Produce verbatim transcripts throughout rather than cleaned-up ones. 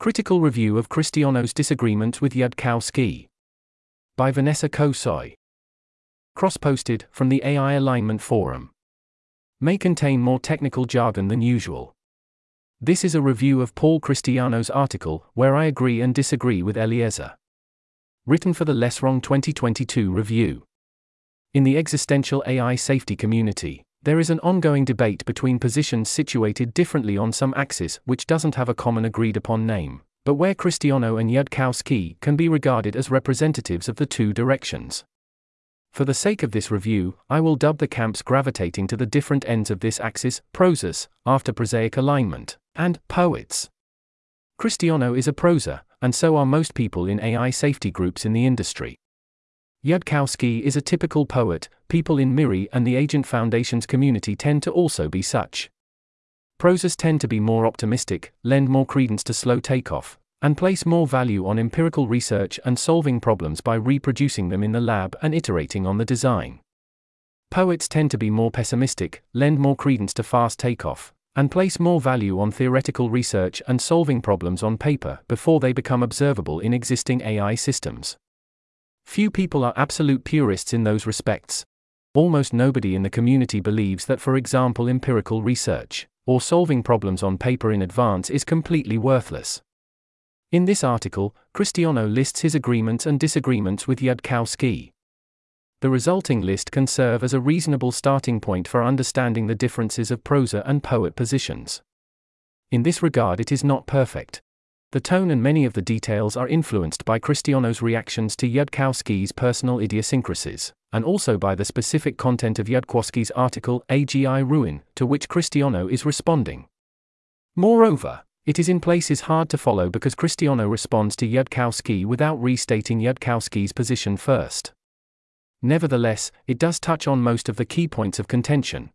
Critical Review of Christiano's Disagreement with Yudkowsky, by Vanessa Kosoy. Cross-posted from the A I Alignment Forum. May contain more technical jargon than usual. This is a review of Paul Christiano's article, Where I Agree and Disagree with Eliezer, written for the LessWrong twenty twenty-two review. In the existential A I safety community, there is an ongoing debate between positions situated differently on some axis which doesn't have a common agreed-upon name, but where Christiano and Yudkowsky can be regarded as representatives of the two directions. For the sake of this review, I will dub the camps gravitating to the different ends of this axis prosers, after prosaic alignment, and poets. Christiano is a proser, and so are most people in A I safety groups in the industry. Yudkowsky is a typical poet. People in MIRI and the agent foundations community tend to also be such. Prosers tend to be more optimistic, lend more credence to slow takeoff, and place more value on empirical research and solving problems by reproducing them in the lab and iterating on the design. Poets tend to be more pessimistic, lend more credence to fast takeoff, and place more value on theoretical research and solving problems on paper before they become observable in existing A I systems. Few people are absolute purists in those respects. Almost nobody in the community believes that, for example, empirical research, or solving problems on paper in advance is completely worthless. In this article, Christiano lists his agreements and disagreements with Yudkowsky. The resulting list can serve as a reasonable starting point for understanding the differences of proser and poet positions. In this regard, it is not perfect. The tone and many of the details are influenced by Christiano's reactions to Yudkowsky's personal idiosyncrasies, and also by the specific content of Yudkowsky's article A G I Ruin, to which Christiano is responding. Moreover, it is in places hard to follow because Christiano responds to Yudkowsky without restating Yudkowsky's position first. Nevertheless, it does touch on most of the key points of contention.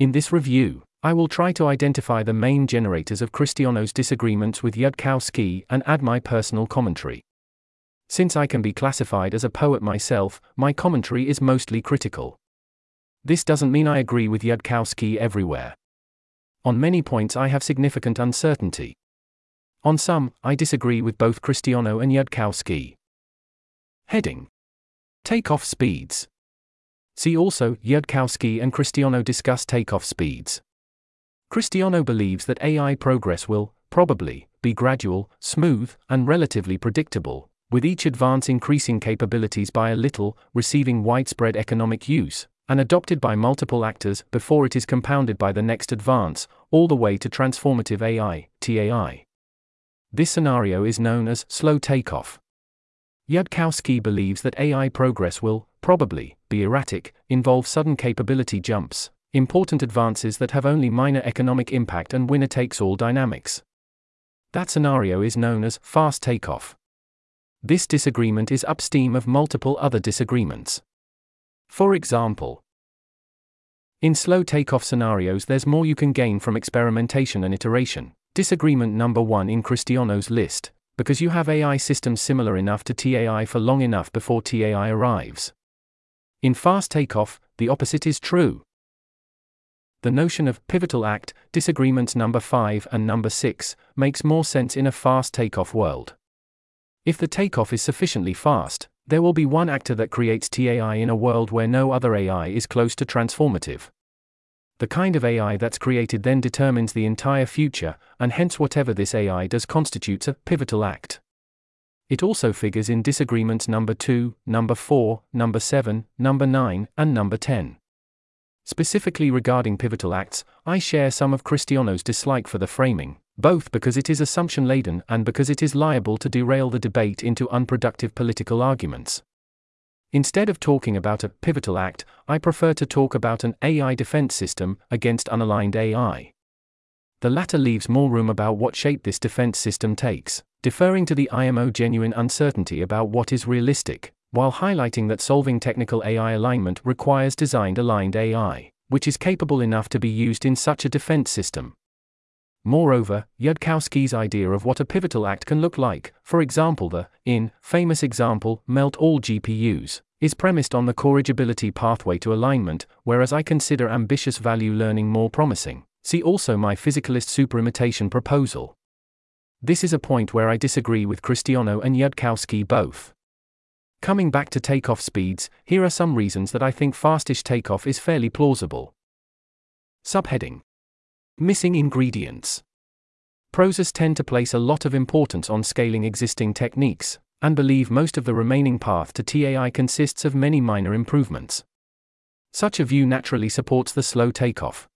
In this review, I will try to identify the main generators of Christiano's disagreements with Yudkowsky and add my personal commentary. Since I can be classified as a poet myself, my commentary is mostly critical. This doesn't mean I agree with Yudkowsky everywhere. On many points I have significant uncertainty. On some, I disagree with both Christiano and Yudkowsky. Heading: Takeoff Speeds. See also, Yudkowsky and Christiano discuss takeoff speeds. Christiano believes that A I progress will, probably, be gradual, smooth, and relatively predictable, with each advance increasing capabilities by a little, receiving widespread economic use, and adopted by multiple actors before it is compounded by the next advance, all the way to transformative A I, T A I. This scenario is known as slow takeoff. Yudkowsky believes that A I progress will, probably, be erratic, involve sudden capability jumps, important advances that have only minor economic impact, and winner-takes-all dynamics. That scenario is known as fast takeoff. This disagreement is upstream of multiple other disagreements. For example, in slow takeoff scenarios there's more you can gain from experimentation and iteration, disagreement number one in Christiano's list, because you have A I systems similar enough to T A I for long enough before T A I arrives. In fast takeoff, the opposite is true. The notion of pivotal act, disagreements number five and number six, makes more sense in a fast takeoff world. If the takeoff is sufficiently fast, there will be one actor that creates T A I in a world where no other A I is close to transformative. The kind of A I that's created then determines the entire future, and hence whatever this A I does constitutes a pivotal act. It also figures in disagreements number two, number four, number seven, number nine, and number ten. Specifically regarding pivotal acts, I share some of Christiano's dislike for the framing, both because it is assumption-laden and because it is liable to derail the debate into unproductive political arguments. Instead of talking about a pivotal act, I prefer to talk about an A I defense system against unaligned A I. The latter leaves more room about what shape this defense system takes, deferring to the I M O genuine uncertainty about what is realistic, while highlighting that solving technical A I alignment requires designed aligned A I, which is capable enough to be used in such a defense system. Moreover, Yudkowsky's idea of what a pivotal act can look like, for example the, in, famous example, melt all G P Us, is premised on the corrigibility pathway to alignment, whereas I consider ambitious value learning more promising. See also my physicalist superimitation proposal. This is a point where I disagree with Christiano and Yudkowsky both. Coming back to takeoff speeds, here are some reasons that I think fastish takeoff is fairly plausible. Subheading: missing ingredients. Prosers tend to place a lot of importance on scaling existing techniques, and believe most of the remaining path to T A I consists of many minor improvements. Such a view naturally supports the slow takeoff.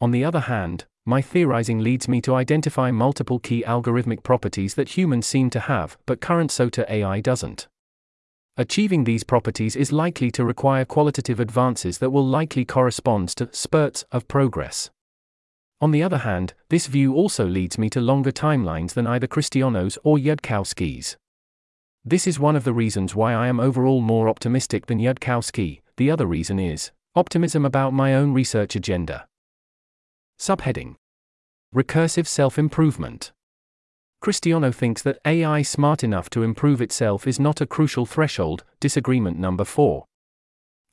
On the other hand, my theorizing leads me to identify multiple key algorithmic properties that humans seem to have, but current SOTA A I doesn't. Achieving these properties is likely to require qualitative advances that will likely correspond to spurts of progress. On the other hand, this view also leads me to longer timelines than either Christiano's or Yudkowsky's. This is one of the reasons why I am overall more optimistic than Yudkowsky. The other reason is optimism about my own research agenda. Subheading: recursive self-improvement. Christiano thinks that A I smart enough to improve itself is not a crucial threshold, disagreement number four.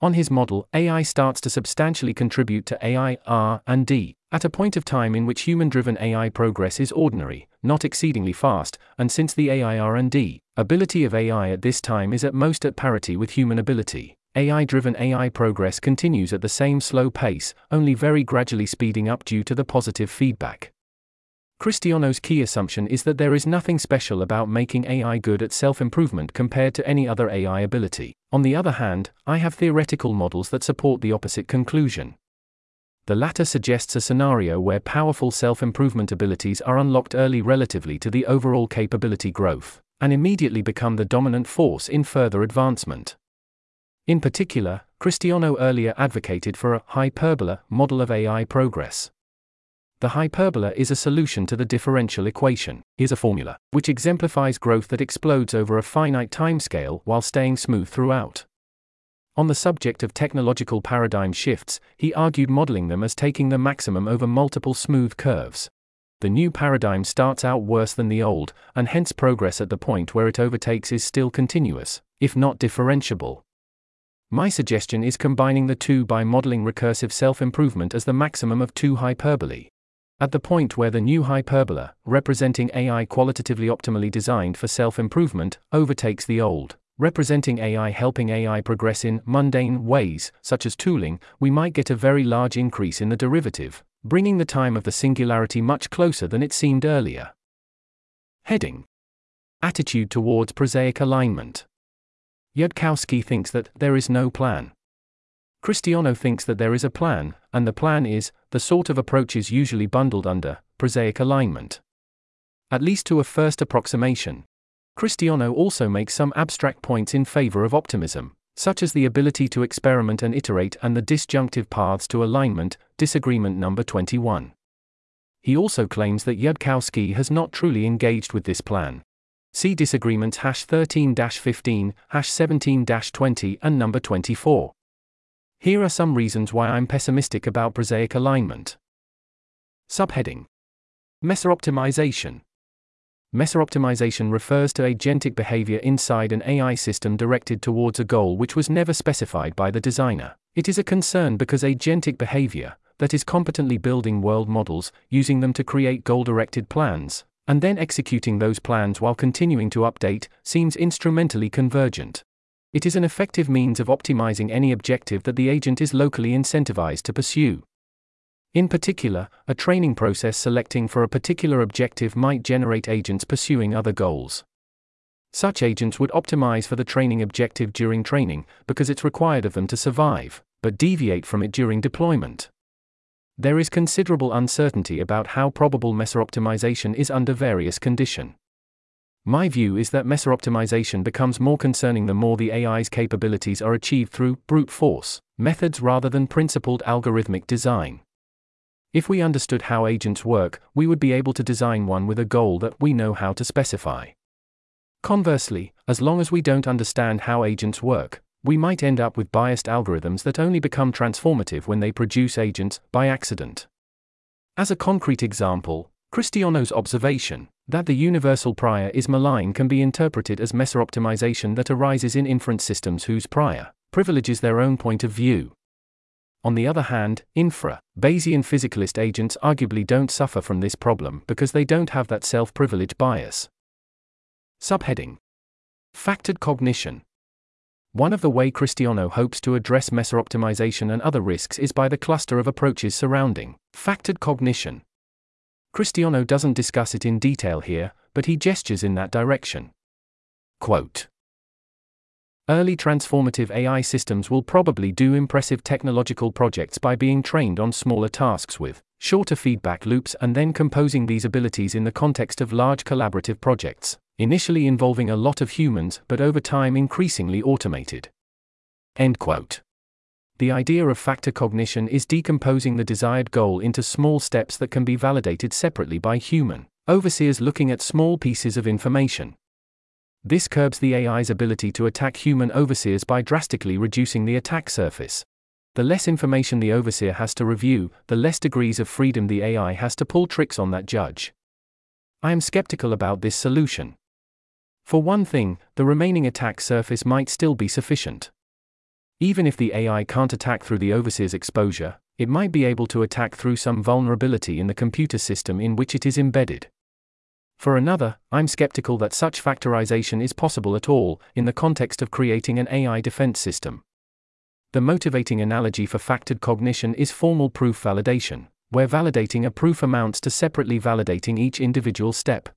On his model, A I starts to substantially contribute to A I R and D at a point of time in which human-driven A I progress is ordinary, not exceedingly fast, and since the A I R and D ability of A I at this time is at most at parity with human ability, A I-driven A I progress continues at the same slow pace, only very gradually speeding up due to the positive feedback. Christiano's key assumption is that there is nothing special about making A I good at self-improvement compared to any other A I ability. On the other hand, I have theoretical models that support the opposite conclusion. The latter suggests a scenario where powerful self-improvement abilities are unlocked early relatively to the overall capability growth, and immediately become the dominant force in further advancement. In particular, Christiano earlier advocated for a hyperbola model of A I progress. The hyperbola is a solution to the differential equation, here's a formula, which exemplifies growth that explodes over a finite timescale while staying smooth throughout. On the subject of technological paradigm shifts, he argued modeling them as taking the maximum over multiple smooth curves. The new paradigm starts out worse than the old, and hence progress at the point where it overtakes is still continuous, if not differentiable. My suggestion is combining the two by modeling recursive self-improvement as the maximum of two hyperbole. At the point where the new hyperbola, representing A I qualitatively optimally designed for self-improvement, overtakes the old, representing A I helping A I progress in mundane ways, such as tooling, we might get a very large increase in the derivative, bringing the time of the singularity much closer than it seemed earlier. Heading: attitude towards prosaic alignment. Yudkowsky thinks that there is no plan. Christiano thinks that there is a plan, and the plan is the sort of approaches usually bundled under prosaic alignment. At least to a first approximation. Christiano also makes some abstract points in favor of optimism, such as the ability to experiment and iterate and the disjunctive paths to alignment, disagreement number twenty-one. He also claims that Yudkowsky has not truly engaged with this plan. See disagreements thirteen dash fifteen, seventeen dash twenty and number twenty-four. Here are some reasons why I'm pessimistic about prosaic alignment. Subheading: mesa-optimization. Mesa-optimization refers to agentic behavior inside an A I system directed towards a goal which was never specified by the designer. It is a concern because agentic behavior, that is competently building world models, using them to create goal-directed plans, and then executing those plans while continuing to update, seems instrumentally convergent. It is an effective means of optimizing any objective that the agent is locally incentivized to pursue. In particular, a training process selecting for a particular objective might generate agents pursuing other goals. Such agents would optimize for the training objective during training, because it's required of them to survive, but deviate from it during deployment. There is considerable uncertainty about how probable mesa-optimization is under various conditions. My view is that mesa-optimization becomes more concerning the more the A I's capabilities are achieved through brute force methods rather than principled algorithmic design. If we understood how agents work, we would be able to design one with a goal that we know how to specify. Conversely, as long as we don't understand how agents work, we might end up with biased algorithms that only become transformative when they produce agents, by accident. As a concrete example, Christiano's observation, that the universal prior is malign can be interpreted as mesa-optimization that arises in inference systems whose prior privileges their own point of view. On the other hand, infra-Bayesian physicalist agents arguably don't suffer from this problem because they don't have that self-privilege bias. Subheading: Factored cognition. One of the way Christiano hopes to address mesa-optimization and other risks is by the cluster of approaches surrounding factored cognition. Christiano doesn't discuss it in detail here, but he gestures in that direction. Quote, "Early transformative A I systems will probably do impressive technological projects by being trained on smaller tasks with shorter feedback loops and then composing these abilities in the context of large collaborative projects, initially involving a lot of humans but over time increasingly automated." End quote. The idea of factor cognition is decomposing the desired goal into small steps that can be validated separately by human overseers looking at small pieces of information. This curbs the A I's ability to attack human overseers by drastically reducing the attack surface. The less information the overseer has to review, the less degrees of freedom the A I has to pull tricks on that judge. I am skeptical about this solution. For one thing, the remaining attack surface might still be sufficient. Even if the A I can't attack through the overseer's exposure, it might be able to attack through some vulnerability in the computer system in which it is embedded. For another, I'm skeptical that such factorization is possible at all, in the context of creating an A I defense system. The motivating analogy for factored cognition is formal proof validation, where validating a proof amounts to separately validating each individual step.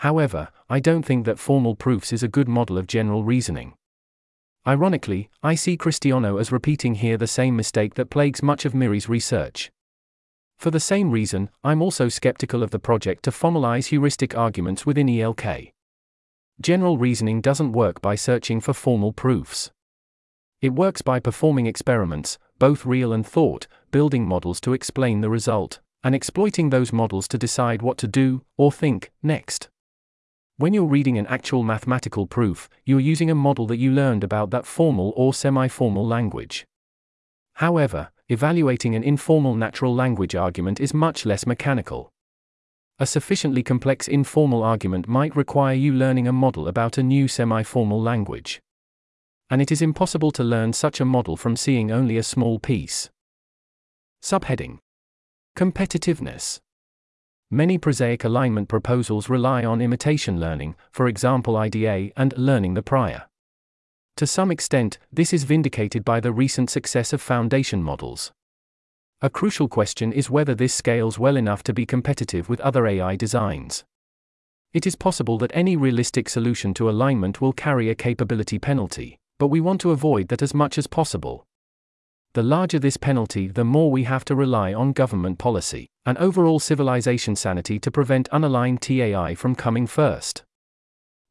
However, I don't think that formal proofs is a good model of general reasoning. Ironically, I see Christiano as repeating here the same mistake that plagues much of MIRI's research. For the same reason, I'm also skeptical of the project to formalize heuristic arguments within E L K. General reasoning doesn't work by searching for formal proofs. It works by performing experiments, both real and thought, building models to explain the result, and exploiting those models to decide what to do, or think, next. When you're reading an actual mathematical proof, you're using a model that you learned about that formal or semi-formal language. However, evaluating an informal natural language argument is much less mechanical. A sufficiently complex informal argument might require you learning a model about a new semi-formal language. And it is impossible to learn such a model from seeing only a small piece. Subheading: Competitiveness. Many prosaic alignment proposals rely on imitation learning, for example I D A and learning the prior. To some extent, this is vindicated by the recent success of foundation models. A crucial question is whether this scales well enough to be competitive with other A I designs. It is possible that any realistic solution to alignment will carry a capability penalty, but we want to avoid that as much as possible. The larger this penalty, the more we have to rely on government policy and overall civilization sanity to prevent unaligned T A I from coming first.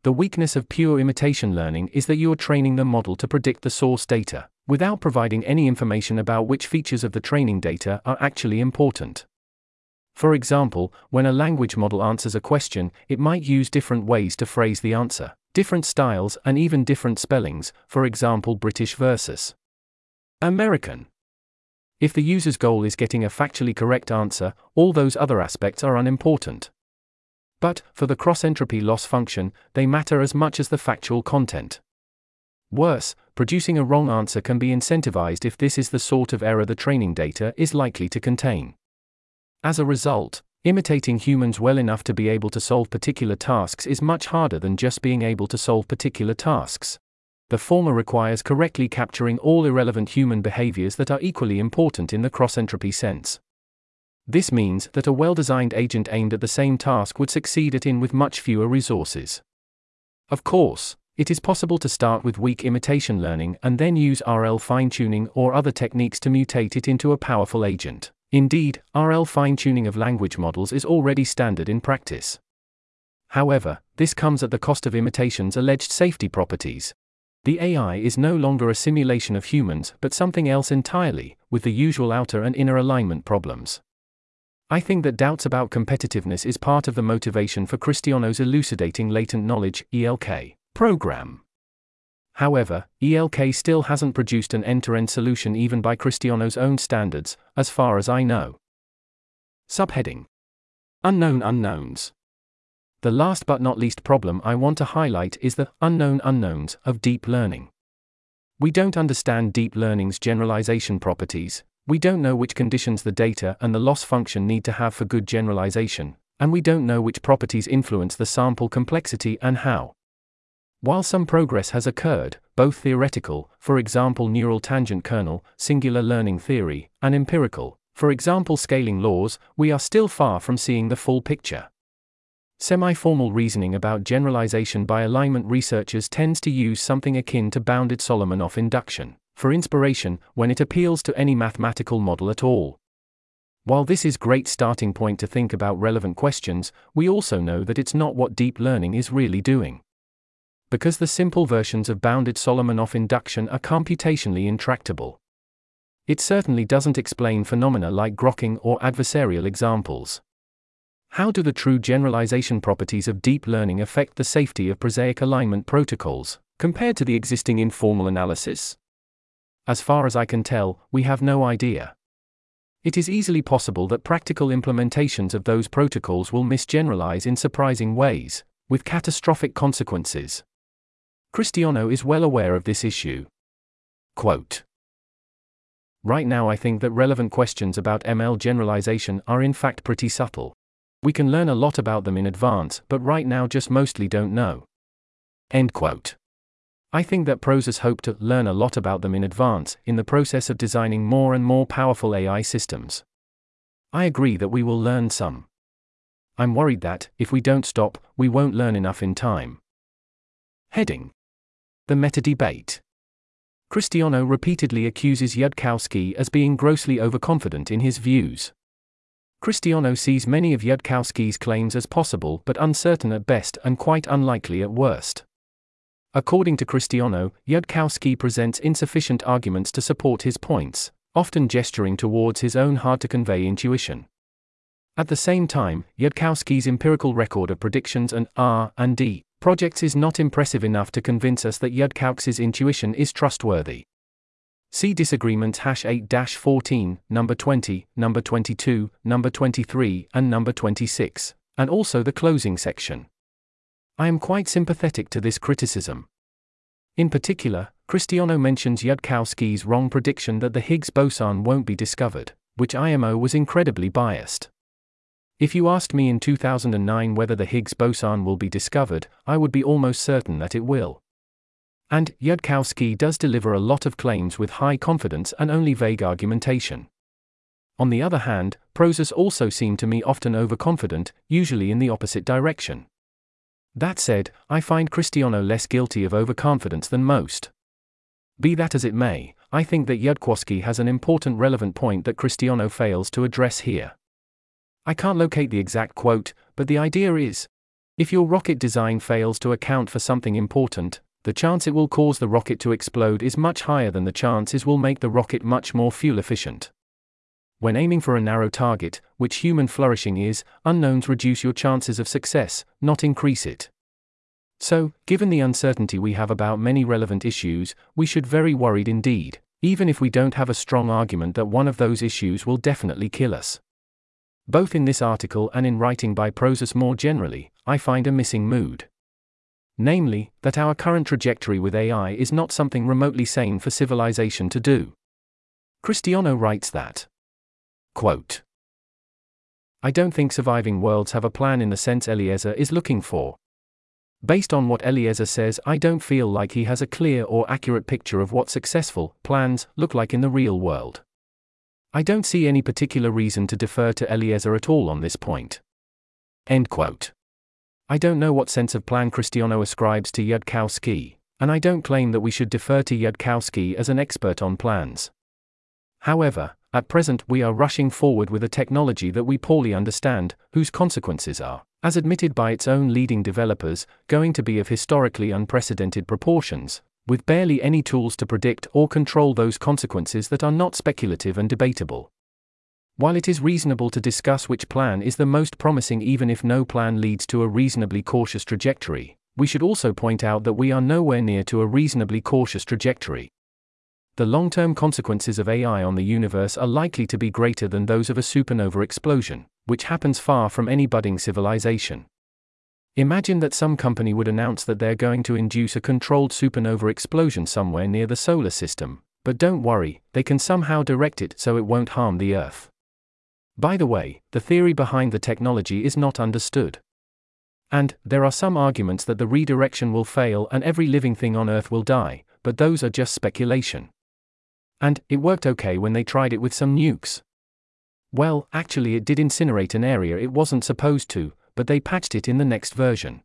The weakness of pure imitation learning is that you are training the model to predict the source data, without providing any information about which features of the training data are actually important. For example, when a language model answers a question, it might use different ways to phrase the answer, different styles and even different spellings, for example British versus American. If the user's goal is getting a factually correct answer, all those other aspects are unimportant. But, for the cross-entropy loss function, they matter as much as the factual content. Worse, producing a wrong answer can be incentivized if this is the sort of error the training data is likely to contain. As a result, imitating humans well enough to be able to solve particular tasks is much harder than just being able to solve particular tasks. The former requires correctly capturing all irrelevant human behaviors that are equally important in the cross-entropy sense. This means that a well-designed agent aimed at the same task would succeed at it with much fewer resources. Of course, it is possible to start with weak imitation learning and then use R L fine-tuning or other techniques to mutate it into a powerful agent. Indeed, R L fine-tuning of language models is already standard in practice. However, this comes at the cost of imitation's alleged safety properties. The A I is no longer a simulation of humans but something else entirely, with the usual outer and inner alignment problems. I think that doubts about competitiveness is part of the motivation for Christiano's Elucidating Latent Knowledge (E L K) program. However, E L K still hasn't produced an end-to-end solution even by Christiano's own standards, as far as I know. Subheading: Unknown unknowns. The last but not least problem I want to highlight is the unknown unknowns of deep learning. We don't understand deep learning's generalization properties, we don't know which conditions the data and the loss function need to have for good generalization, and we don't know which properties influence the sample complexity and how. While some progress has occurred, both theoretical, for example neural tangent kernel, singular learning theory, and empirical, for example scaling laws, we are still far from seeing the full picture. Semi-formal reasoning about generalization by alignment researchers tends to use something akin to bounded Solomonoff induction for inspiration when it appeals to any mathematical model at all. While this is a great starting point to think about relevant questions, we also know that it's not what deep learning is really doing, because the simple versions of bounded Solomonoff induction are computationally intractable. It certainly doesn't explain phenomena like grokking or adversarial examples. How do the true generalization properties of deep learning affect the safety of prosaic alignment protocols, compared to the existing informal analysis? As far as I can tell, we have no idea. It is easily possible that practical implementations of those protocols will misgeneralize in surprising ways, with catastrophic consequences. Christiano is well aware of this issue. Quote, "Right now I think that relevant questions about M L generalization are in fact pretty subtle. We can learn a lot about them in advance, but right now just mostly don't know." End quote. I think that Prosers hope to learn a lot about them in advance in the process of designing more and more powerful A I systems. I agree that we will learn some. I'm worried that, if we don't stop, we won't learn enough in time. Heading: The Meta-Debate. Christiano repeatedly accuses Yudkowsky as being grossly overconfident in his views. Christiano sees many of Yudkowsky's claims as possible but uncertain at best and quite unlikely at worst. According to Christiano, Yudkowsky presents insufficient arguments to support his points, often gesturing towards his own hard-to-convey intuition. At the same time, Yudkowsky's empirical record of predictions and R and D projects is not impressive enough to convince us that Yudkowsky's intuition is trustworthy. See disagreements hash eight dash fourteen, number twenty, number twenty-two, number twenty-three, and number twenty-six, and also the closing section. I am quite sympathetic to this criticism. In particular, Christiano mentions Yudkowsky's wrong prediction that the Higgs boson won't be discovered, which I M O was incredibly biased. If you asked me in two thousand nine whether the Higgs boson will be discovered, I would be almost certain that it will. And Yudkowsky does deliver a lot of claims with high confidence and only vague argumentation. On the other hand, Prosers also seem to me often overconfident, usually in the opposite direction. That said, I find Christiano less guilty of overconfidence than most. Be that as it may, I think that Yudkowsky has an important relevant point that Christiano fails to address here. I can't locate the exact quote, but the idea is, if your rocket design fails to account for something important, the chance it will cause the rocket to explode is much higher than the chance it will make the rocket much more fuel efficient. When aiming for a narrow target, which human flourishing is, unknowns reduce your chances of success, not increase it. So, given the uncertainty we have about many relevant issues, we should be very worried indeed, even if we don't have a strong argument that one of those issues will definitely kill us. Both in this article and in writing by Prosers more generally, I find a missing mood. Namely, that our current trajectory with A I is not something remotely sane for civilization to do. Christiano writes that, quote, "I don't think surviving worlds have a plan in the sense Eliezer is looking for. Based on what Eliezer says, I don't feel like he has a clear or accurate picture of what successful plans look like in the real world. I don't see any particular reason to defer to Eliezer at all on this point." End quote. I don't know what sense of plan Christiano ascribes to Yudkowsky, and I don't claim that we should defer to Yudkowsky as an expert on plans. However, at present we are rushing forward with a technology that we poorly understand, whose consequences are, as admitted by its own leading developers, going to be of historically unprecedented proportions, with barely any tools to predict or control those consequences that are not speculative and debatable. While it is reasonable to discuss which plan is the most promising even if no plan leads to a reasonably cautious trajectory, we should also point out that we are nowhere near to a reasonably cautious trajectory. The long-term consequences of A I on the universe are likely to be greater than those of a supernova explosion, which happens far from any budding civilization. Imagine that some company would announce that they're going to induce a controlled supernova explosion somewhere near the solar system, but don't worry, they can somehow direct it so it won't harm the Earth. By the way, the theory behind the technology is not understood. And there are some arguments that the redirection will fail and every living thing on Earth will die, but those are just speculation. And it worked okay when they tried it with some nukes. Well, actually it did incinerate an area it wasn't supposed to, but they patched it in the next version.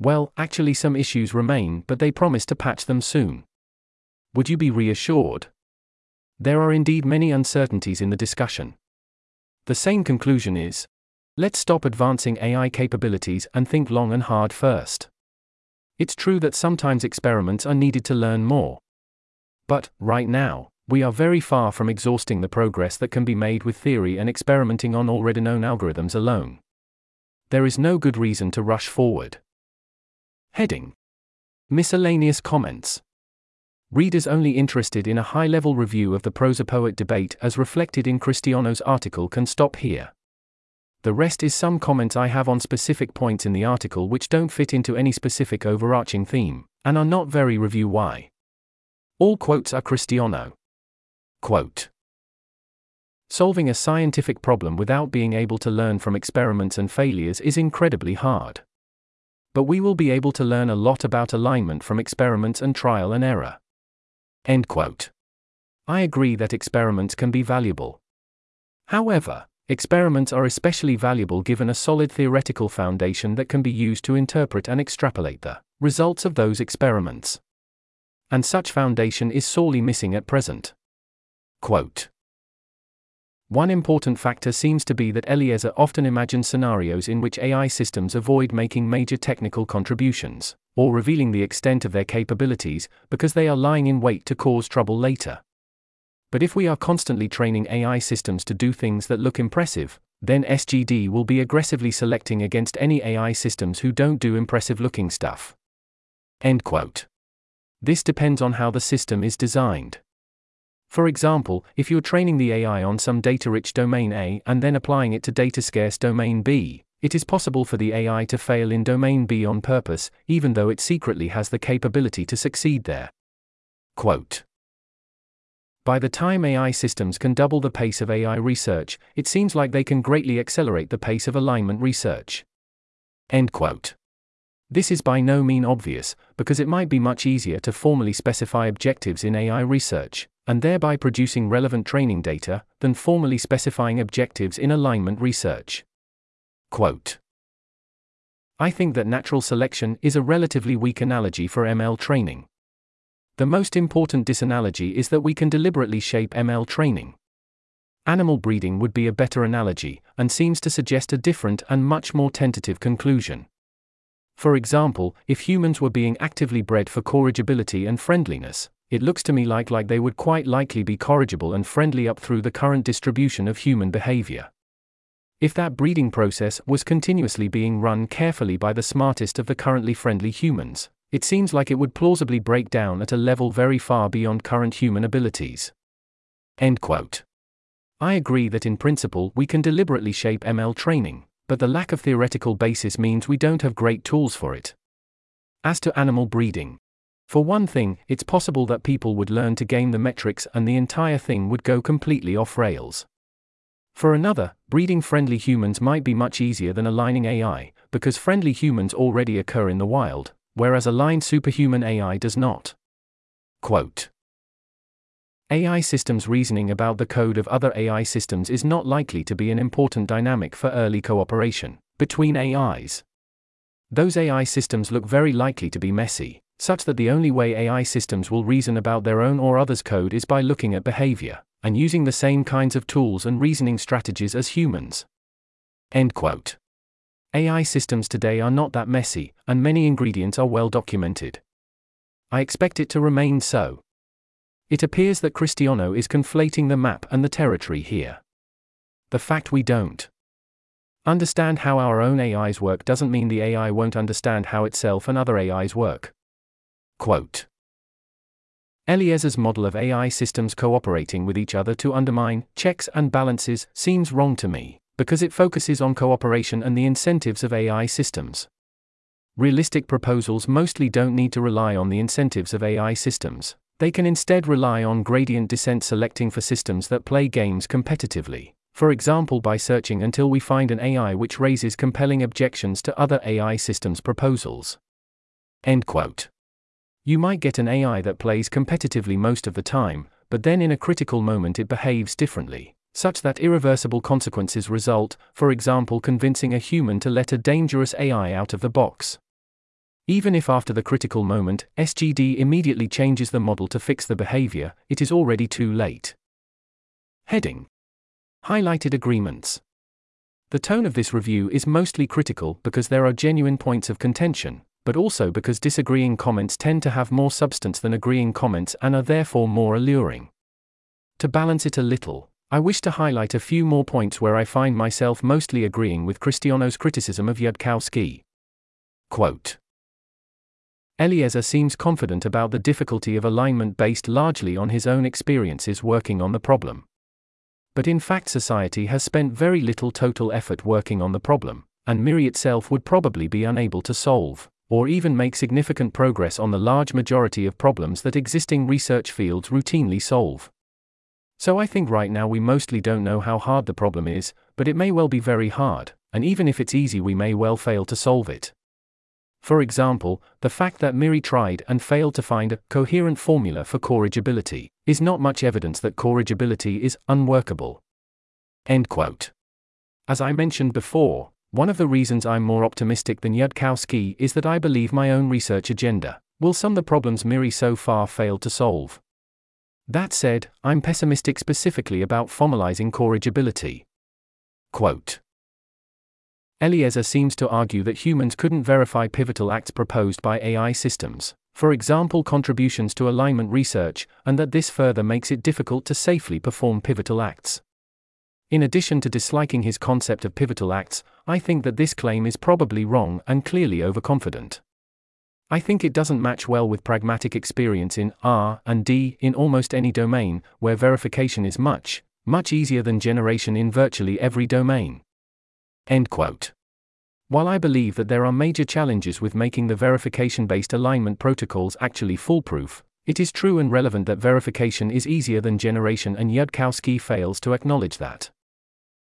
Well, actually some issues remain, but they promised to patch them soon. Would you be reassured? There are indeed many uncertainties in the discussion. The same conclusion is, let's stop advancing A I capabilities and think long and hard first. It's true that sometimes experiments are needed to learn more. But, right now, we are very far from exhausting the progress that can be made with theory and experimenting on already known algorithms alone. There is no good reason to rush forward. Heading: Miscellaneous comments. Readers only interested in a high-level review of the prosa-poet debate as reflected in Christiano's article can stop here. The rest is some comments I have on specific points in the article which don't fit into any specific overarching theme, and are not very review-wise. All quotes are Christiano. Quote: "Solving a scientific problem without being able to learn from experiments and failures is incredibly hard. But we will be able to learn a lot about alignment from experiments and trial and error." End quote. I agree that experiments can be valuable. However, experiments are especially valuable given a solid theoretical foundation that can be used to interpret and extrapolate the results of those experiments. And such foundation is sorely missing at present. Quote: "One important factor seems to be that Eliezer often imagines scenarios in which A I systems avoid making major technical contributions, or revealing the extent of their capabilities, because they are lying in wait to cause trouble later. But if we are constantly training A I systems to do things that look impressive, then S G D will be aggressively selecting against any A I systems who don't do impressive-looking stuff." End quote. This depends on how the system is designed. For example, if you're training the A I on some data-rich domain A and then applying it to data-scarce domain B, it is possible for the A I to fail in domain B on purpose, even though it secretly has the capability to succeed there. Quote: "By the time A I systems can double the pace of A I research, it seems like they can greatly accelerate the pace of alignment research." End quote. This is by no means obvious, because it might be much easier to formally specify objectives in A I research, and thereby producing relevant training data, than formally specifying objectives in alignment research. Quote: "I think that natural selection is a relatively weak analogy for M L training. The most important disanalogy is that we can deliberately shape M L training. Animal breeding would be a better analogy, and seems to suggest a different and much more tentative conclusion. For example, if humans were being actively bred for corrigibility and friendliness, it looks to me like like they would quite likely be corrigible and friendly up through the current distribution of human behavior. If that breeding process was continuously being run carefully by the smartest of the currently friendly humans, it seems like it would plausibly break down at a level very far beyond current human abilities." End quote. I agree that in principle we can deliberately shape M L training, but the lack of theoretical basis means we don't have great tools for it. As to animal breeding, for one thing, it's possible that people would learn to game the metrics and the entire thing would go completely off rails. For another, breeding friendly humans might be much easier than aligning A I, because friendly humans already occur in the wild, whereas aligned superhuman A I does not. Quote: "A I systems reasoning about the code of other A I systems is not likely to be an important dynamic for early cooperation between A Is. Those A I systems look very likely to be messy, such that the only way A I systems will reason about their own or others' code is by looking at behavior, and using the same kinds of tools and reasoning strategies as humans." End quote. A I systems today are not that messy, and many ingredients are well documented. I expect it to remain so. It appears that Christiano is conflating the map and the territory here. The fact we don't understand how our own A Is work doesn't mean the A I won't understand how itself and other A Is work. Quote: "Eliezer's model of A I systems cooperating with each other to undermine checks and balances seems wrong to me, because it focuses on cooperation and the incentives of A I systems. realistic proposals mostly don't need to rely on the incentives of A I systems. They can instead rely on gradient descent selecting for systems that play games competitively, for example by searching until we find an A I which raises compelling objections to other A I systems' proposals. End quote. You might get an A I that plays competitively most of the time, but then in a critical moment it behaves differently, such that irreversible consequences result, for example convincing a human to let a dangerous A I out of the box. Even if after the critical moment, S G D immediately changes the model to fix the behavior, it is already too late. Heading: Highlighted agreements. The tone of this review is mostly critical because there are genuine points of contention, but also because disagreeing comments tend to have more substance than agreeing comments and are therefore more alluring. To balance it a little, I wish to highlight a few more points where I find myself mostly agreeing with Christiano's criticism of Yudkowsky. Quote: Eliezer seems confident about the difficulty of alignment based largely on his own experiences working on the problem. But in fact society has spent very little total effort working on the problem, and MIRI itself would probably be unable to solve, or even make significant progress on the large majority of problems that existing research fields routinely solve. So I think right now we mostly don't know how hard the problem is, but it may well be very hard, and even if it's easy we may well fail to solve it. For example, the fact that MIRI tried and failed to find a coherent formula for corrigibility is not much evidence that corrigibility is unworkable. End quote. As I mentioned before, one of the reasons I'm more optimistic than Yudkowsky is that I believe my own research agenda will sum the problems MIRI so far failed to solve. That said, I'm pessimistic specifically about formalizing corrigibility. Quote: Eliezer seems to argue that humans couldn't verify pivotal acts proposed by A I systems, for example contributions to alignment research, and that this further makes it difficult to safely perform pivotal acts. In addition to disliking his concept of pivotal acts, I think that this claim is probably wrong and clearly overconfident. I think it doesn't match well with pragmatic experience in R and D in almost any domain, where verification is much, much easier than generation in virtually every domain. End quote. While I believe that there are major challenges with making the verification-based alignment protocols actually foolproof, it is true and relevant that verification is easier than generation, and Yudkowsky fails to acknowledge that.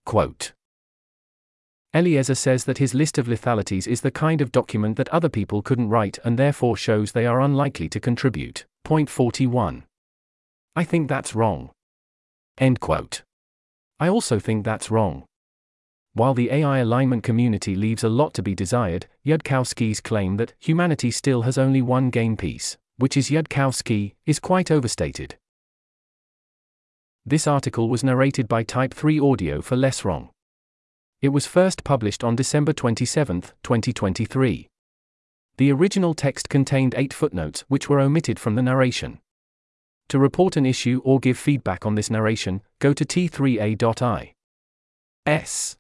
Quote: Eliezer says that his list of lethalities is the kind of document that other people couldn't write and therefore shows they are unlikely to contribute. Point forty-one. I think that's wrong. End quote. I also think that's wrong. While the A I alignment community leaves a lot to be desired, Yudkowsky's claim that humanity still has only one game piece, which is Yudkowsky, is quite overstated. This article was narrated by TYPE three Audio for LessWrong. It was first published on December twenty-seventh, twenty twenty-three. The original text contained eight footnotes which were omitted from the narration. To report an issue or give feedback on this narration, go to T three A I S